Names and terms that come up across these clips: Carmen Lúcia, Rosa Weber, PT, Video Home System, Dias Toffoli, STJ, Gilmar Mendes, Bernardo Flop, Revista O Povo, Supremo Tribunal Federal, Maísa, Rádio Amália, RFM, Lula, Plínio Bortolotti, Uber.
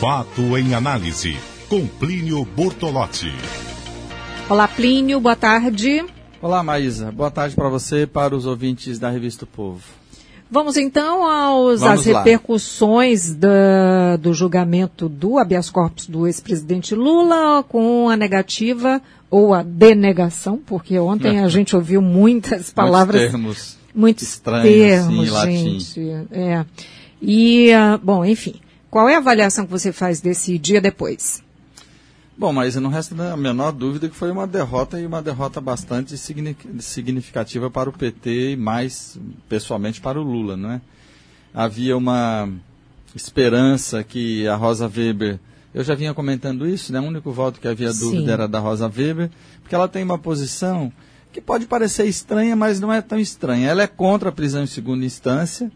Fato em Análise, com Plínio Bortolotti. Olá, Plínio, boa tarde. Olá, Maísa, boa tarde para você e para os ouvintes da Revista O Povo. Vamos então às repercussões do julgamento do habeas corpus do ex-presidente Lula, com a negativa ou a denegação, porque ontem a gente ouviu muitas palavras, muitos estranhos, assim, gente. É. E, bom, enfim, qual é a avaliação que você faz desse dia depois? Bom, mas não resta a menor dúvida que foi uma derrota, e uma derrota bastante significativa para o PT e mais pessoalmente para o Lula, não é? Havia uma esperança que a Rosa Weber, eu já vinha comentando isso, né? O único voto que havia dúvida era da Rosa Weber, porque ela tem uma posição que pode parecer estranha, mas não é tão estranha. Ela é contra a prisão em segunda instância,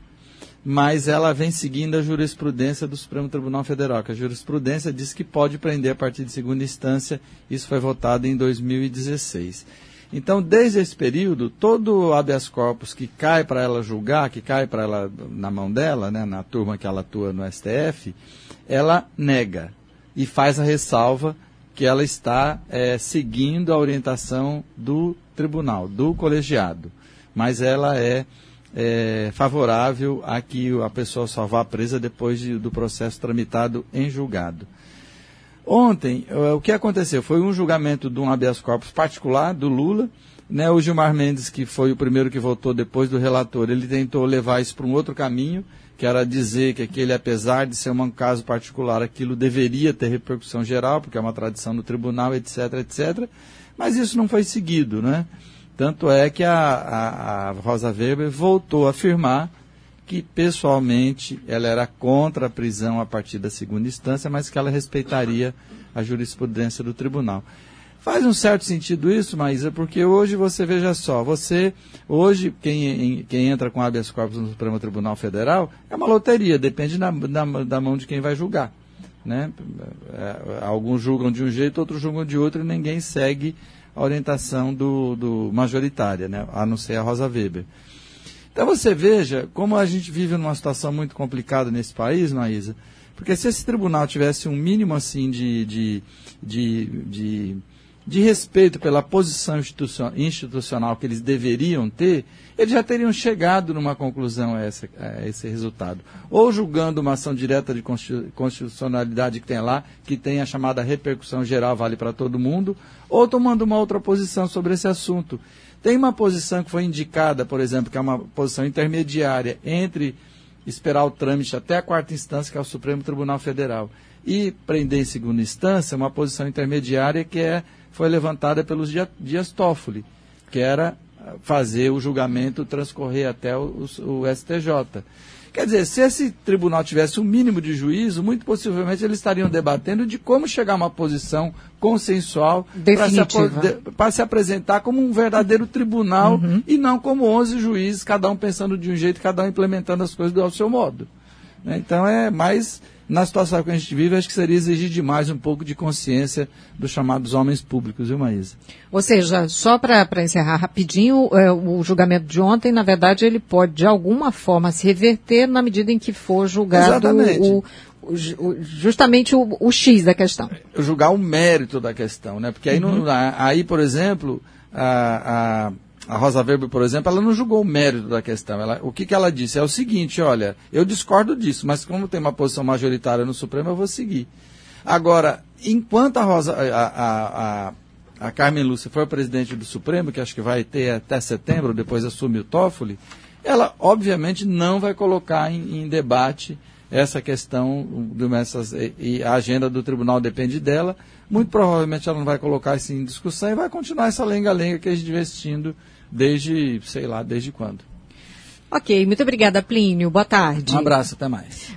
mas ela vem seguindo a jurisprudência do Supremo Tribunal Federal, que a jurisprudência diz que pode prender a partir de segunda instância. Isso foi votado em 2016. Então, desde esse período, todo habeas corpus que cai para ela julgar, que cai para ela na mão dela, né, na turma que ela atua no STF, ela nega e faz a ressalva que ela está seguindo a orientação do tribunal, do colegiado. Mas ela é favorável a que a pessoa só vá presa depois do processo tramitado em julgado. Ontem, o que aconteceu? Foi um julgamento de um habeas corpus particular, do Lula, né? O Gilmar Mendes, que foi o primeiro que votou depois do relator, ele tentou levar isso para um outro caminho, que era dizer que aquele, apesar de ser um caso particular, aquilo deveria ter repercussão geral, porque é uma tradição do tribunal, etc, etc. Mas isso não foi seguido, né? Tanto é que a Rosa Weber voltou a afirmar que, pessoalmente, ela era contra a prisão a partir da segunda instância, mas que ela respeitaria a jurisprudência do tribunal. Faz um certo sentido isso, Maísa, porque hoje você, veja só, hoje, quem entra com habeas corpus no Supremo Tribunal Federal é uma loteria, depende da mão de quem vai julgar, né? Alguns julgam de um jeito, outros julgam de outro, e ninguém segue a orientação do majoritária, né? A não ser a Rosa Weber. Então você veja como a gente vive numa situação muito complicada nesse país, Maísa, porque se esse tribunal tivesse um mínimo assim de respeito pela posição institucional que eles deveriam ter, eles já teriam chegado numa conclusão a esse resultado. Ou julgando uma ação direta de constitucionalidade que tem lá, que tem a chamada repercussão geral, vale para todo mundo, ou tomando uma outra posição sobre esse assunto. Tem uma posição que foi indicada, por exemplo, que é uma posição intermediária entre esperar o trâmite até a quarta instância, que é o Supremo Tribunal Federal, e prender em segunda instância, uma posição intermediária que foi levantada pelos Dias Toffoli, que era fazer o julgamento transcorrer até o STJ. Quer dizer, se esse tribunal tivesse um mínimo de juízo, muito possivelmente eles estariam debatendo de como chegar a uma posição consensual para se apresentar como um verdadeiro tribunal, e não como 11 juízes, cada um pensando de um jeito, cada um implementando as coisas ao seu modo. Então, mas na situação que a gente vive, acho que seria exigir demais um pouco de consciência dos chamados homens públicos, viu, Maísa? Ou seja, só para encerrar rapidinho, o julgamento de ontem, na verdade, ele pode, de alguma forma, se reverter na medida em que for julgado justamente o X da questão. Julgar o mérito da questão, né? Porque aí, por exemplo, a Rosa Weber, por exemplo, ela não julgou o mérito da questão. O que ela disse é o seguinte: olha, eu discordo disso, mas como tem uma posição majoritária no Supremo, eu vou seguir. Agora, enquanto a Carmen Lúcia for presidente do Supremo, que acho que vai ter até setembro, depois assume o Toffoli, ela obviamente não vai colocar em debate essa questão, e a agenda do tribunal depende dela. Muito provavelmente ela não vai colocar isso em discussão e vai continuar essa lenga-lenga que a gente investindo desde quando. Ok, muito obrigada, Plínio. Boa tarde. Um abraço, até mais.